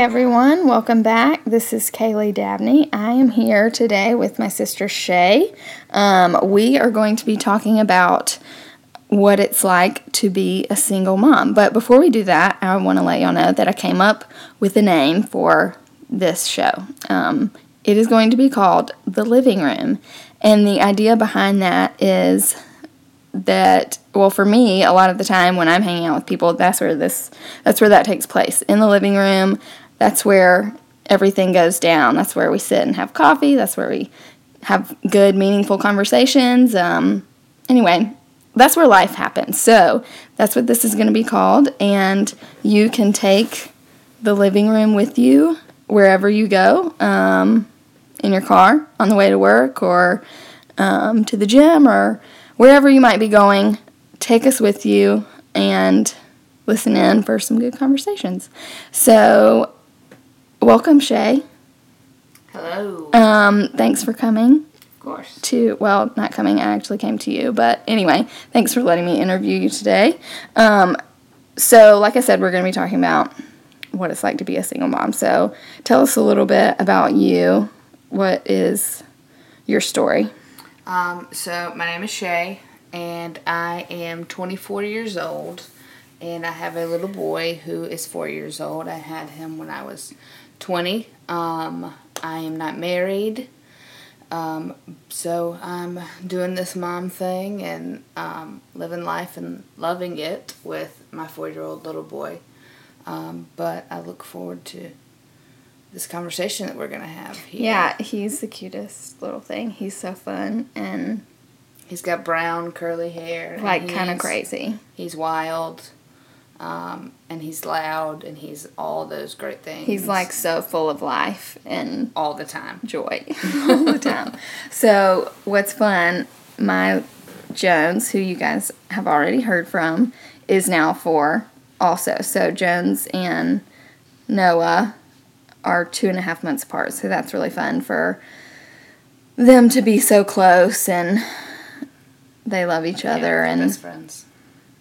everyone, welcome back. This is Kaylee Dabney. I am here today with my sister Shay. We are going to be talking about what it's like to be a single mom. But before we do that, I want to let y'all know that I came up with a name for this show. It is going to be called The Living Room. And the idea behind that is that, well, for me, a lot of the time when I'm hanging out with people, that's where that takes place, in the living room. That's where everything goes down. That's where we sit and have coffee. That's where we have good, meaningful conversations. Anyway, that's where life happens. So that's what this is going to be called, and you can take the living room with you wherever you go, in your car, on the way to work, or to the gym, or wherever you might be going. Take us with you and listen in for some good conversations. So, welcome, Shay. Hello. Thanks for coming. Of course. Not coming, I actually came to you, but anyway, thanks for letting me interview you today. So, like I said, we're going to be talking about what it's like to be a single mom. So, tell us a little bit about you. What is your story? So my name is Shay, and I am 24 years old, and I have a little boy who is 4 years old. I had him when I was 20. I am not married, so I'm doing this mom thing and living life and loving it with my 4-year-old little boy, but I look forward to this conversation that we're going to have here. Yeah, he's the cutest little thing. He's so fun, and he's got brown, curly hair. Like, kind of crazy. He's wild, and he's loud, and he's all those great things. He's, like, so full of life and all the time. Joy. All the time. So, what's fun, my Jones, who you guys have already heard from, is now 4 also. So, Jones and Noah are 2.5 months apart, so that's really fun for them to be so close, and they love each other, and best friends.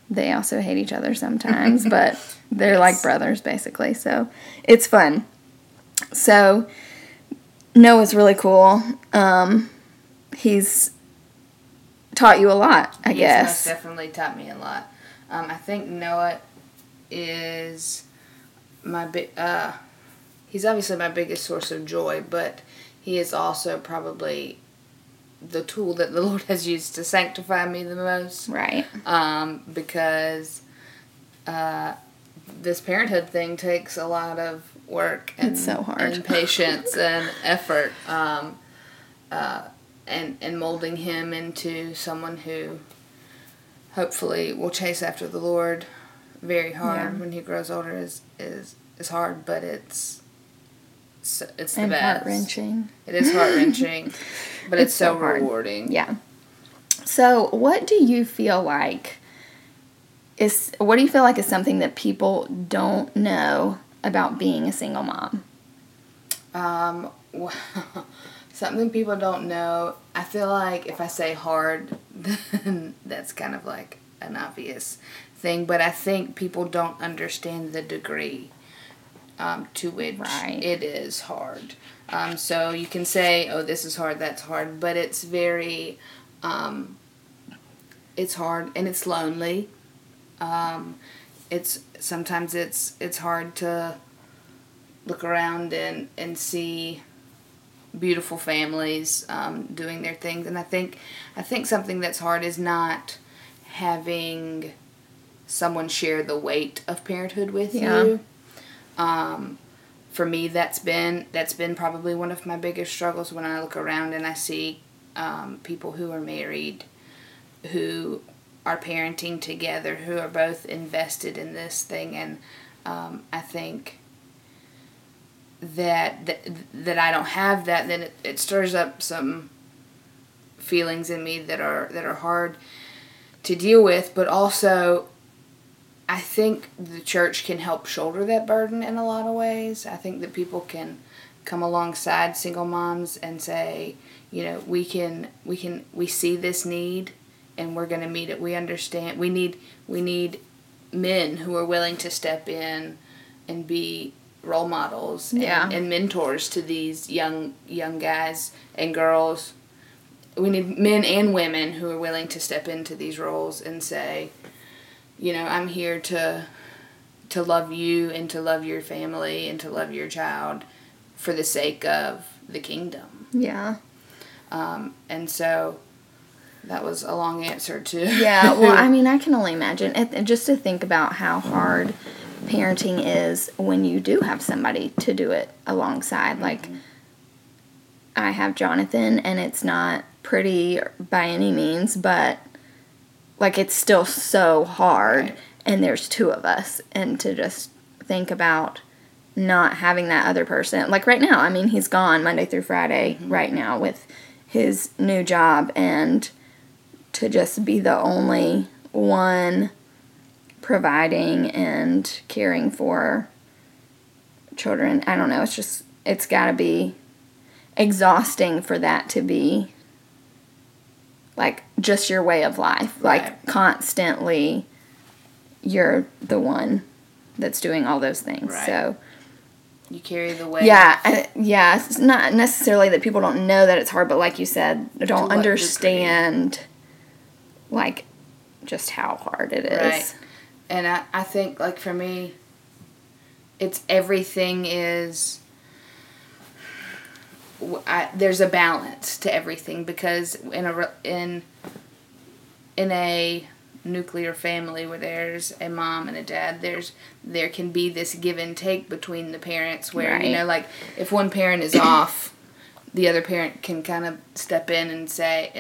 They also hate each other sometimes, but they're like brothers, basically, so it's fun. So, Noah's really cool. He's taught you a lot, I guess. He's most definitely taught me a lot. I think Noah is my big... He's obviously my biggest source of joy, but he is also probably the tool that the Lord has used to sanctify me the most. Right. Because this parenthood thing takes a lot of work and, it's so hard. And patience and effort, and molding him into someone who hopefully will chase after the Lord very hard when he grows older is hard, but it's the best. Heart-wrenching. It is heart-wrenching, but it's so rewarding. Yeah. So, what do you feel like is something that people don't know about being a single mom? Well, something people don't know, I feel like if I say hard, then that's kind of like an obvious thing, but I think people don't understand the degree to which it is hard. So you can say, oh, this is hard, that's hard, but it's very, it's hard, and it's lonely. Sometimes it's hard to look around and see beautiful families doing their things, and I think something that's hard is not having someone share the weight of parenthood with you. For me, that's been probably one of my biggest struggles when I look around and I see people who are married, who are parenting together, who are both invested in this thing, and I think that I don't have that. Then it stirs up some feelings in me that are hard to deal with, but also, I think the church can help shoulder that burden in a lot of ways. I think that people can come alongside single moms and say, you know, we see this need, and we're going to meet it. We understand. We need men who are willing to step in and be role models and mentors to these young guys and girls. We need men and women who are willing to step into these roles and say, you know, I'm here to love you and to love your family and to love your child for the sake of the kingdom. Yeah. And so that was a long answer to... Yeah, well, I mean, I can only imagine. And just to think about how hard parenting is when you do have somebody to do it alongside. Mm-hmm. Like, I have Jonathan, and it's not pretty by any means, but, like, it's still so hard, right. And there's two of us. And to just think about not having that other person. Like, right now, I mean, he's gone Monday through Friday mm-hmm. right now with his new job, and to just be the only one providing and caring for children. I don't know. It's just, it's got to be exhausting for that to be, like, just your way of life. Like, right. Constantly you're the one that's doing all those things. Right. So you carry the weight. Yeah. It's not necessarily that people don't know that it's hard, but like you said, don't understand degree? Like, just how hard it is. Right. And I think, like, for me, it's everything is... there's a balance to everything, because in a nuclear family where there's a mom and a dad, there can be this give and take between the parents where, right. You know, like, if one parent is off, the other parent can kind of step in and say,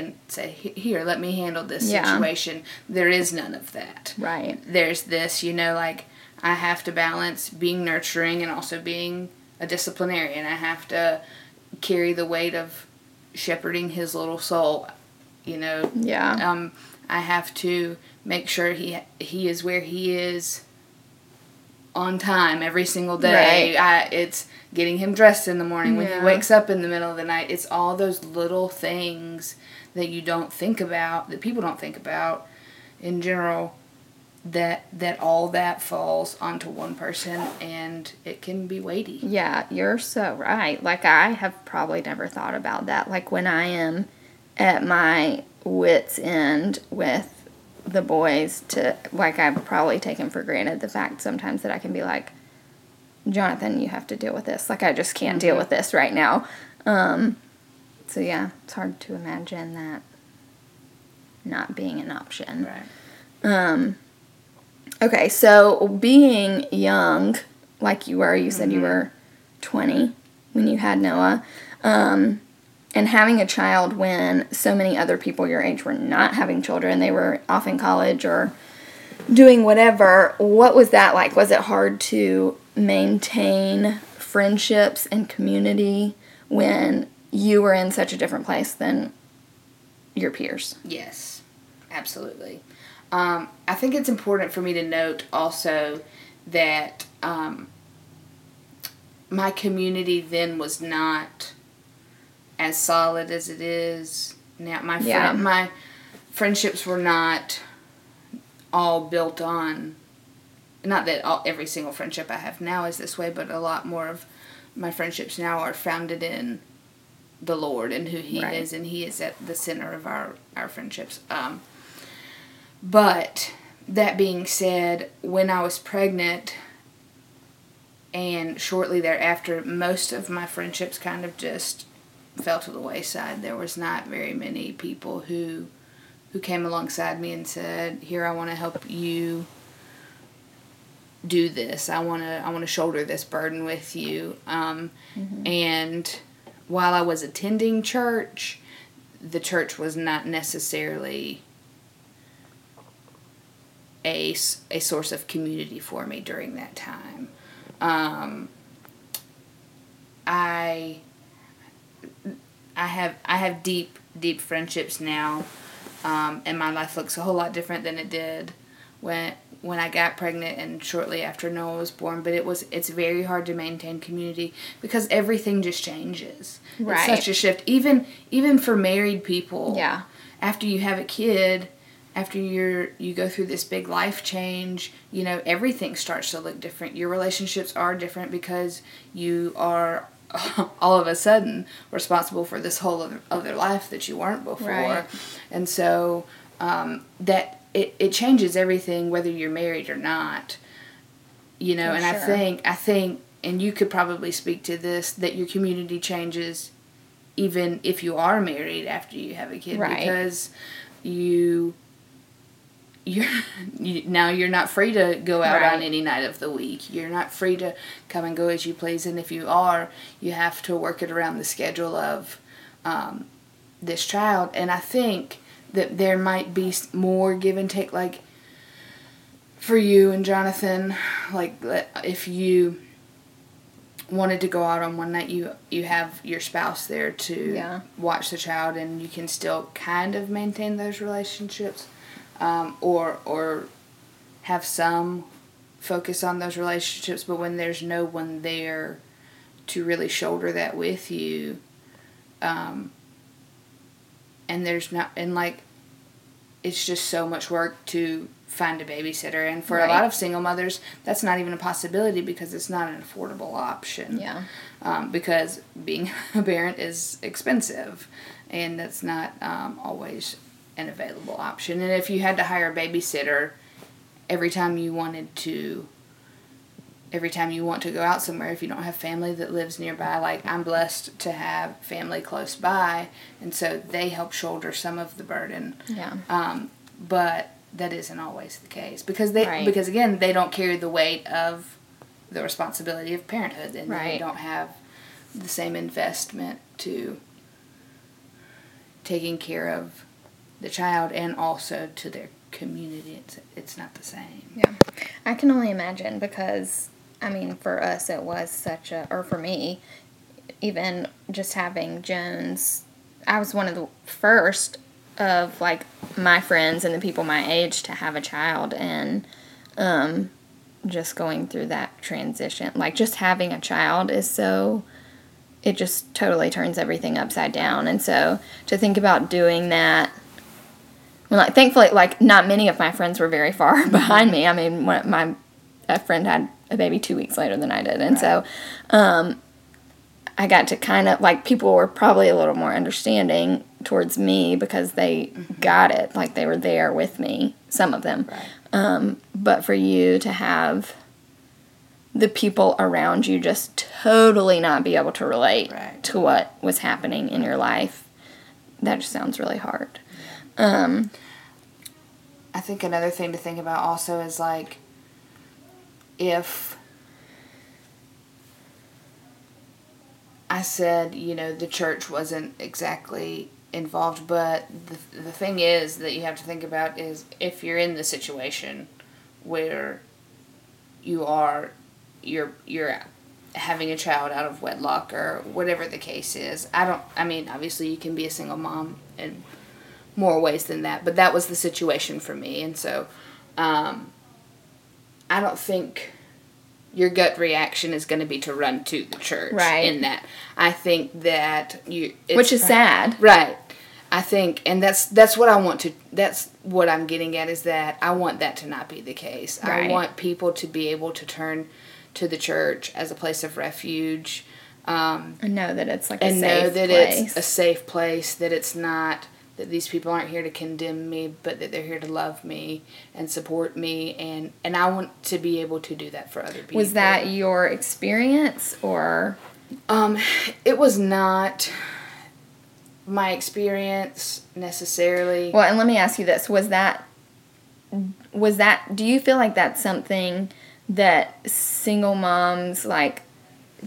here, let me handle this situation. There is none of that. Right. There's this, you know, like, I have to balance being nurturing and also being a disciplinarian. I have to carry the weight of shepherding his little soul, you know. Yeah. I have to make sure he is where he is on time every single day. Right. It's getting him dressed in the morning when he wakes up in the middle of the night. It's all those little things that you don't think about, that people don't think about in general, that all that falls onto one person, and it can be weighty. Yeah, you're so right. Like, I have probably never thought about that. Like, when I am at my wit's end with the boys, I've probably taken for granted the fact sometimes that I can be like, Jonathan, you have to deal with this. Like, I just can't deal with this right now. So, yeah, it's hard to imagine that not being an option. Right. Okay, so being young, like you were, you said you were 20 when you had Noah, and having a child when so many other people your age were not having children, they were off in college or doing whatever, what was that like? Was it hard to maintain friendships and community when you were in such a different place than your peers? Yes, absolutely. I think it's important for me to note also that my community then was not as solid as it is now. My friendships were not all built on, not that every single friendship I have now is this way, but a lot more of my friendships now are founded in the Lord and who He is, and He is at the center of our friendships. But that being said, when I was pregnant and shortly thereafter, most of my friendships kind of just fell to the wayside. There was not very many people who came alongside me and said, here, I want to help you do this. I want to shoulder this burden with you. And while I was attending church, the church was not necessarily a source of community for me during that time. I have deep friendships now, and my life looks a whole lot different than it did when I got pregnant and shortly after Noah was born. But it's very hard to maintain community because everything just changes. Right. It's such a shift, even for married people. Yeah. After you have a kid, after you go through this big life change, you know, everything starts to look different. Your relationships are different because you are all of a sudden responsible for this whole other life that you weren't before. Right. And so that it changes everything, whether you're married or not, you know. And sure. I think, and you could probably speak to this, that your community changes even if you are married after you have a kid. Right. Because now you're not free to go out right. on any night of the week. You're not free to come and go as you please. And if you are, you have to work it around the schedule of this child. And I think that there might be more give and take, like for you and Jonathan, like if you wanted to go out on one night, you have your spouse there to yeah. watch the child, and you can still kind of maintain those relationships. Or have some focus on those relationships, but when there's no one there to really shoulder that with you, and there's not, and like, it's just so much work to find a babysitter, and for right. a lot of single mothers, that's not even a possibility because it's not an affordable option. Yeah. Because being a parent is expensive, and that's not always an available option. And if you had to hire a babysitter every time you want to go out somewhere, if you don't have family that lives nearby, like I'm blessed to have family close by, and so they help shoulder some of the burden. Yeah. But that isn't always the case because they right. because again, they don't carry the weight of the responsibility of parenthood, and right. they don't have the same investment to taking care of the child and also to their community. It's not the same. Yeah. I can only imagine because, I mean, for us it was such a, or for me, even just having Jones, I was one of the first of, like, my friends and the people my age to have a child, and just going through that transition. Like, just having a child is so... It just totally turns everything upside down. And so to think about doing that, well, like, thankfully, like, not many of my friends were very far behind me. I mean, a friend had a baby 2 weeks later than I did. And right. so I got to kind of, like, people were probably a little more understanding towards me because they mm-hmm. got it. Like, they were there with me, some of them. Right. But for you to have the people around you just totally not be able to relate right. to what was happening in your life, that just sounds really hard. I think another thing to think about also is, like, if I said, you know, the church wasn't exactly involved, but the thing is that you have to think about is if you're in the situation where you're having a child out of wedlock or whatever the case is. I mean, obviously you can be a single mom and more ways than that, but that was the situation for me. And so I don't think your gut reaction is going to be to run to the church right. in that. I think that which is sad. Right. I think, and that's what I want to, that's what I'm getting at, is that I want that to not be the case. Right. I want people to be able to turn to the church as a place of refuge. And know that it's like a safe place. And know that it's a safe place, that it's not... that these people aren't here to condemn me, but that they're here to love me and support me, and I want to be able to do that for other people. Was that your experience, or...? It was not my experience, necessarily. Well, and let me ask you this. Was that... Do you feel like that's something that single moms, like...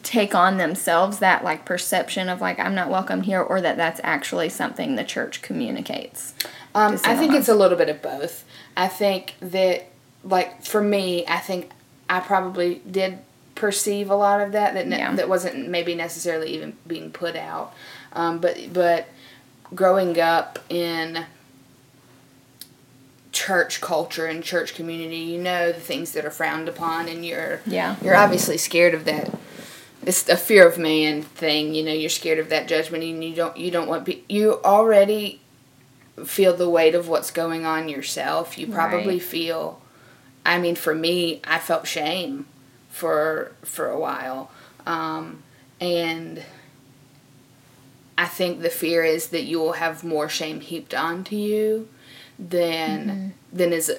take on themselves, that, like, perception of, like, I'm not welcome here, or that's actually something the church communicates? I think it's a little bit of both. I think that, like, for me, I think I probably did perceive a lot of that wasn't maybe necessarily even being put out. But growing up in church culture and church community, you know the things that are frowned upon, and you're obviously scared of that. It's a fear of man thing, you know. You're scared of that judgment, and you don't want you already feel the weight of what's going on yourself. You probably feel, I mean, for me, I felt shame for a while. And I think the fear is that you will have more shame heaped onto you than is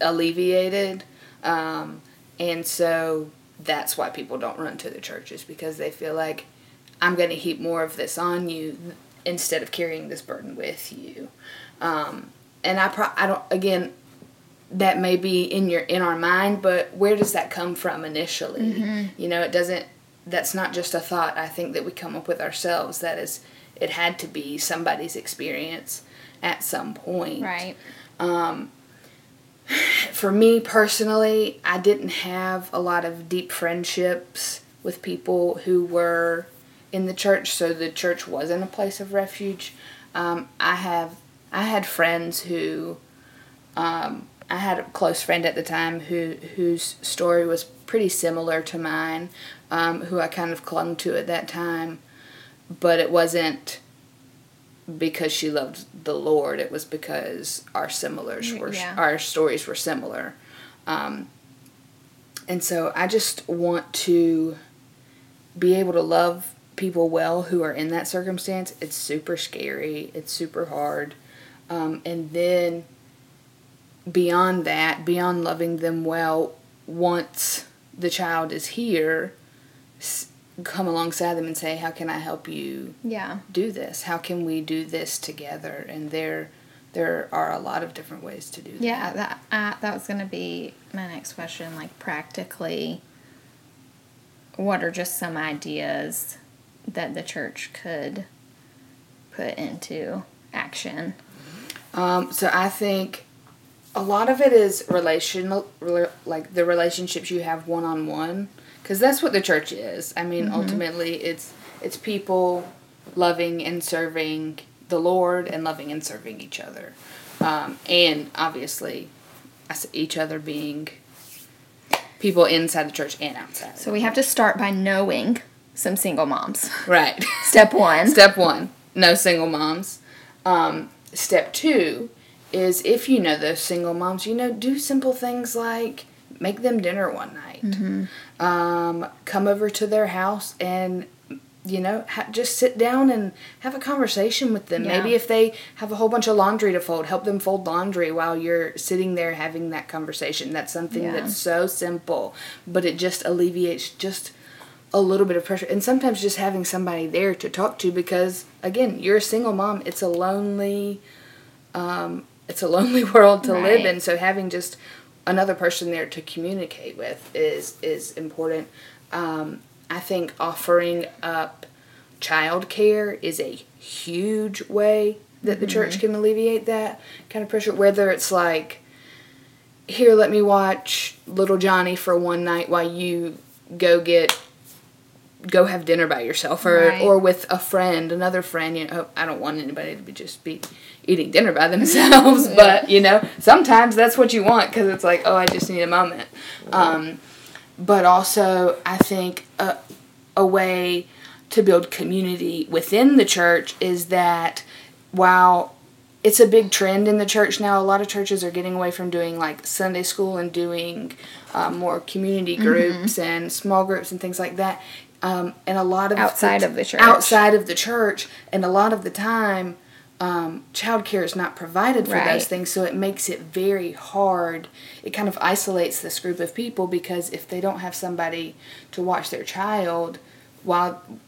alleviated. And so that's why people don't run to the churches, because they feel like, I'm going to heap more of this on you instead of carrying this burden with you. And I don't, again, that may be in our mind, but where does that come from initially? Mm-hmm. You know, it doesn't, that's not just a thought, I think, that we come up with ourselves. That is, it had to be somebody's experience at some point. Right. For me personally, I didn't have a lot of deep friendships with people who were in the church, so the church wasn't a place of refuge. I had friends who, I had a close friend at the time whose story was pretty similar to mine, who I kind of clung to at that time, but it wasn't because she loved the Lord. It was because our stories were similar, and so I just want to be able to love people well who are in that circumstance. It's super scary. It's super hard. And then beyond that, beyond loving them well, once the child is here, come alongside them and say, how can I help you do this? How can we do this together? And there are a lot of different ways to do that. Yeah, that was going to be my next question. Like, practically, what are just some ideas that the church could put into action? So I think a lot of it is relational, like the relationships you have one-on-one, because that's what the church is. I mean, ultimately, it's people loving and serving the Lord and loving and serving each other, and obviously, each other being people inside the church and outside. So we have to start by knowing some single moms. Right. Step one. Know single moms. Step two is, if you know those single moms, do simple things like make them dinner one night. Mm-hmm. Come over to their house and, just sit down and have a conversation with them. Yeah. Maybe if they have a whole bunch of laundry to fold, help them fold laundry while you're sitting there having that conversation. That's something that's so simple, but it just alleviates just a little bit of pressure. And sometimes just having somebody there to talk to, because, again, you're a single mom. It's a lonely, world to live in. So having just another person there to communicate with is important. I think offering up childcare is a huge way that the church can alleviate that kind of pressure. Whether it's like, here, let me watch little Johnny for one night while you go have dinner by yourself or with a friend, another friend. I don't want anybody to be eating dinner by themselves, but, sometimes that's what you want, because it's like, oh, I just need a moment. But also, I think a way to build community within the church is that, while it's a big trend in the church now, a lot of churches are getting away from doing, like, Sunday school and doing more community groups and small groups and things like that. And a lot of outside of the church, and a lot of the time, childcare is not provided for those things, so it makes it very hard. It kind of isolates this group of people, because if they don't have somebody to watch their child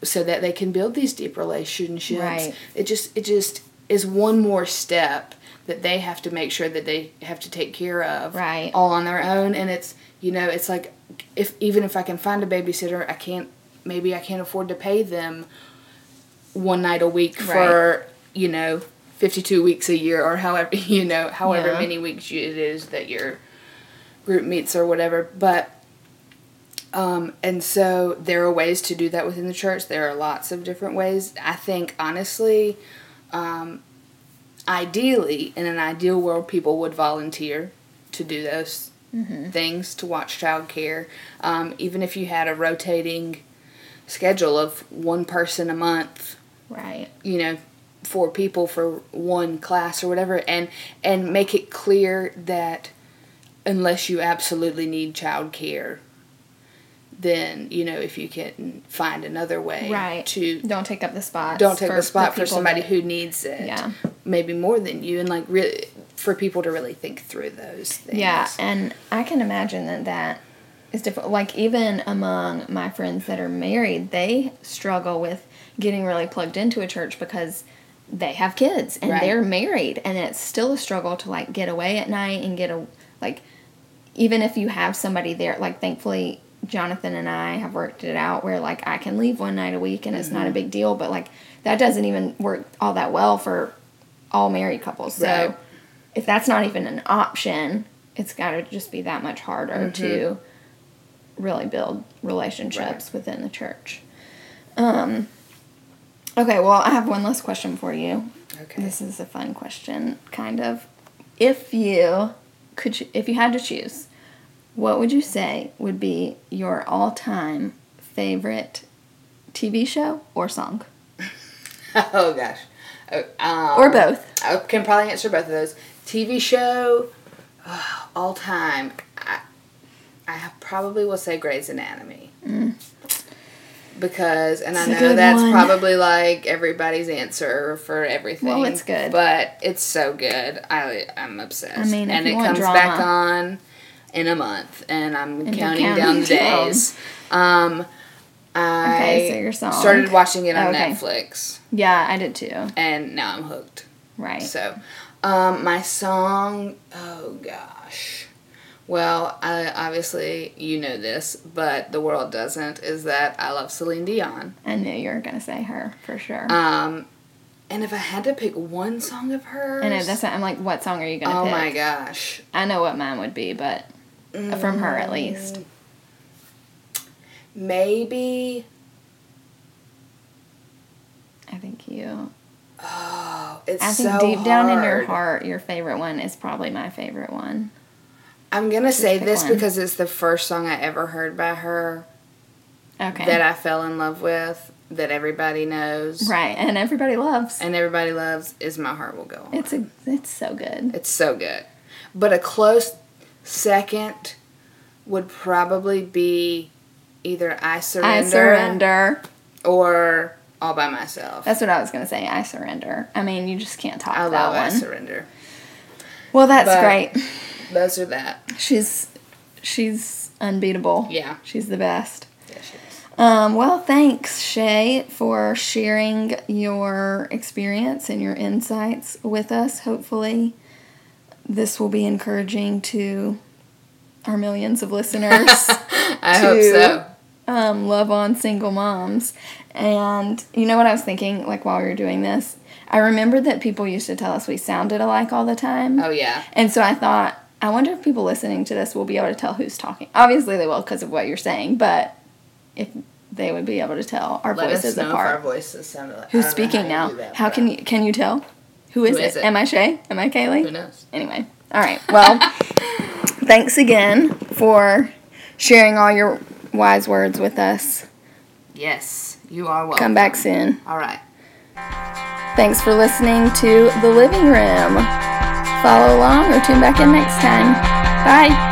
so that they can build these deep relationships, it just is one more step that they have to make sure that they have to take care of all on their own. And it's it's like, if I can find a babysitter, I can't afford to pay them one night a week for 52 weeks a year, or however many weeks it is that your group meets or whatever. But, and so there are ways to do that within the church. There are lots of different ways. I think, honestly, ideally, in an ideal world, people would volunteer to do those things, to watch childcare. Even if you had a rotating schedule of one person a month, four people for one class or whatever, and make it clear that unless you absolutely need childcare, then, you know, if you can find another way to... Don't take up the spot. Don't take the spot for somebody who needs it. Yeah. Maybe more than you, and, like, really, for people to really think through those things. Yeah, and I can imagine that that is different. Like, even among my friends that are married, they struggle with getting really plugged into a church because they have kids and they're married, and it's still a struggle to, like, get away at night and get a... Like, even if you have somebody there, like, thankfully... Jonathan and I have worked it out where, like, I can leave one night a week and it's not a big deal, but, like, that doesn't even work all that well for all married couples. So if that's not even an option, it's got to just be that much harder to really build relationships within the church. Okay, well, I have one last question for you. Okay. This is a fun question, kind of. If you had to choose... What would you say would be your all-time favorite TV show or song? Oh, gosh. Or both. I can probably answer both of those. TV show, all-time, I probably will say Grey's Anatomy. Mm. Because, and it's I know that's one. Probably, like, everybody's answer for everything. Well, it's good. But it's so good. I'm obsessed. I mean, and it comes drama. Back on... in a month, and I'm counting down the days. I started watching it on Netflix. Yeah, I did too. And now I'm hooked. Right. So, my song, oh gosh. Well, obviously you know this, but the world doesn't, is that I love Celine Dion. I knew you were going to say her, for sure. And if I had to pick one song of hers... I know, that's what, I'm like, what song are you going to pick? Oh my gosh. I know what mine would be, but... From her, at least. Maybe. I think you. Oh, it's so hard. I think deep down in your heart, your favorite one is probably my favorite one. I'm gonna say this because it's the first song I ever heard by her. Okay. That I fell in love with. That everybody knows. Right, and everybody loves. And everybody loves is My Heart Will Go On. It's so good. It's so good, but a close. Second would probably be either I Surrender or All By Myself. That's what I was going to say, I Surrender. I mean, you just can't top that one. I Surrender. Well, that's great. Those are that. She's unbeatable. Yeah. She's the best. Yeah, she is. Well, thanks, Shay, for sharing your experience and your insights with us, hopefully. This will be encouraging to our millions of listeners. I hope so. Love on single moms. And you know what I was thinking, like, while we were doing this? I remembered that people used to tell us we sounded alike all the time. Oh, yeah. And so I thought, I wonder if people listening to this will be able to tell who's talking. Obviously they will because of what you're saying, but if they would be able to tell our voices apart. Let us know if our voices sound alike. Who's speaking now? How can you tell? Who is it? Am I Shay? Am I Kaylee? Who knows? Anyway. All right. Well, thanks again for sharing all your wise words with us. Yes, you are welcome. Come back soon. All right. Thanks for listening to The Living Room. Follow along or tune back in next time. Bye.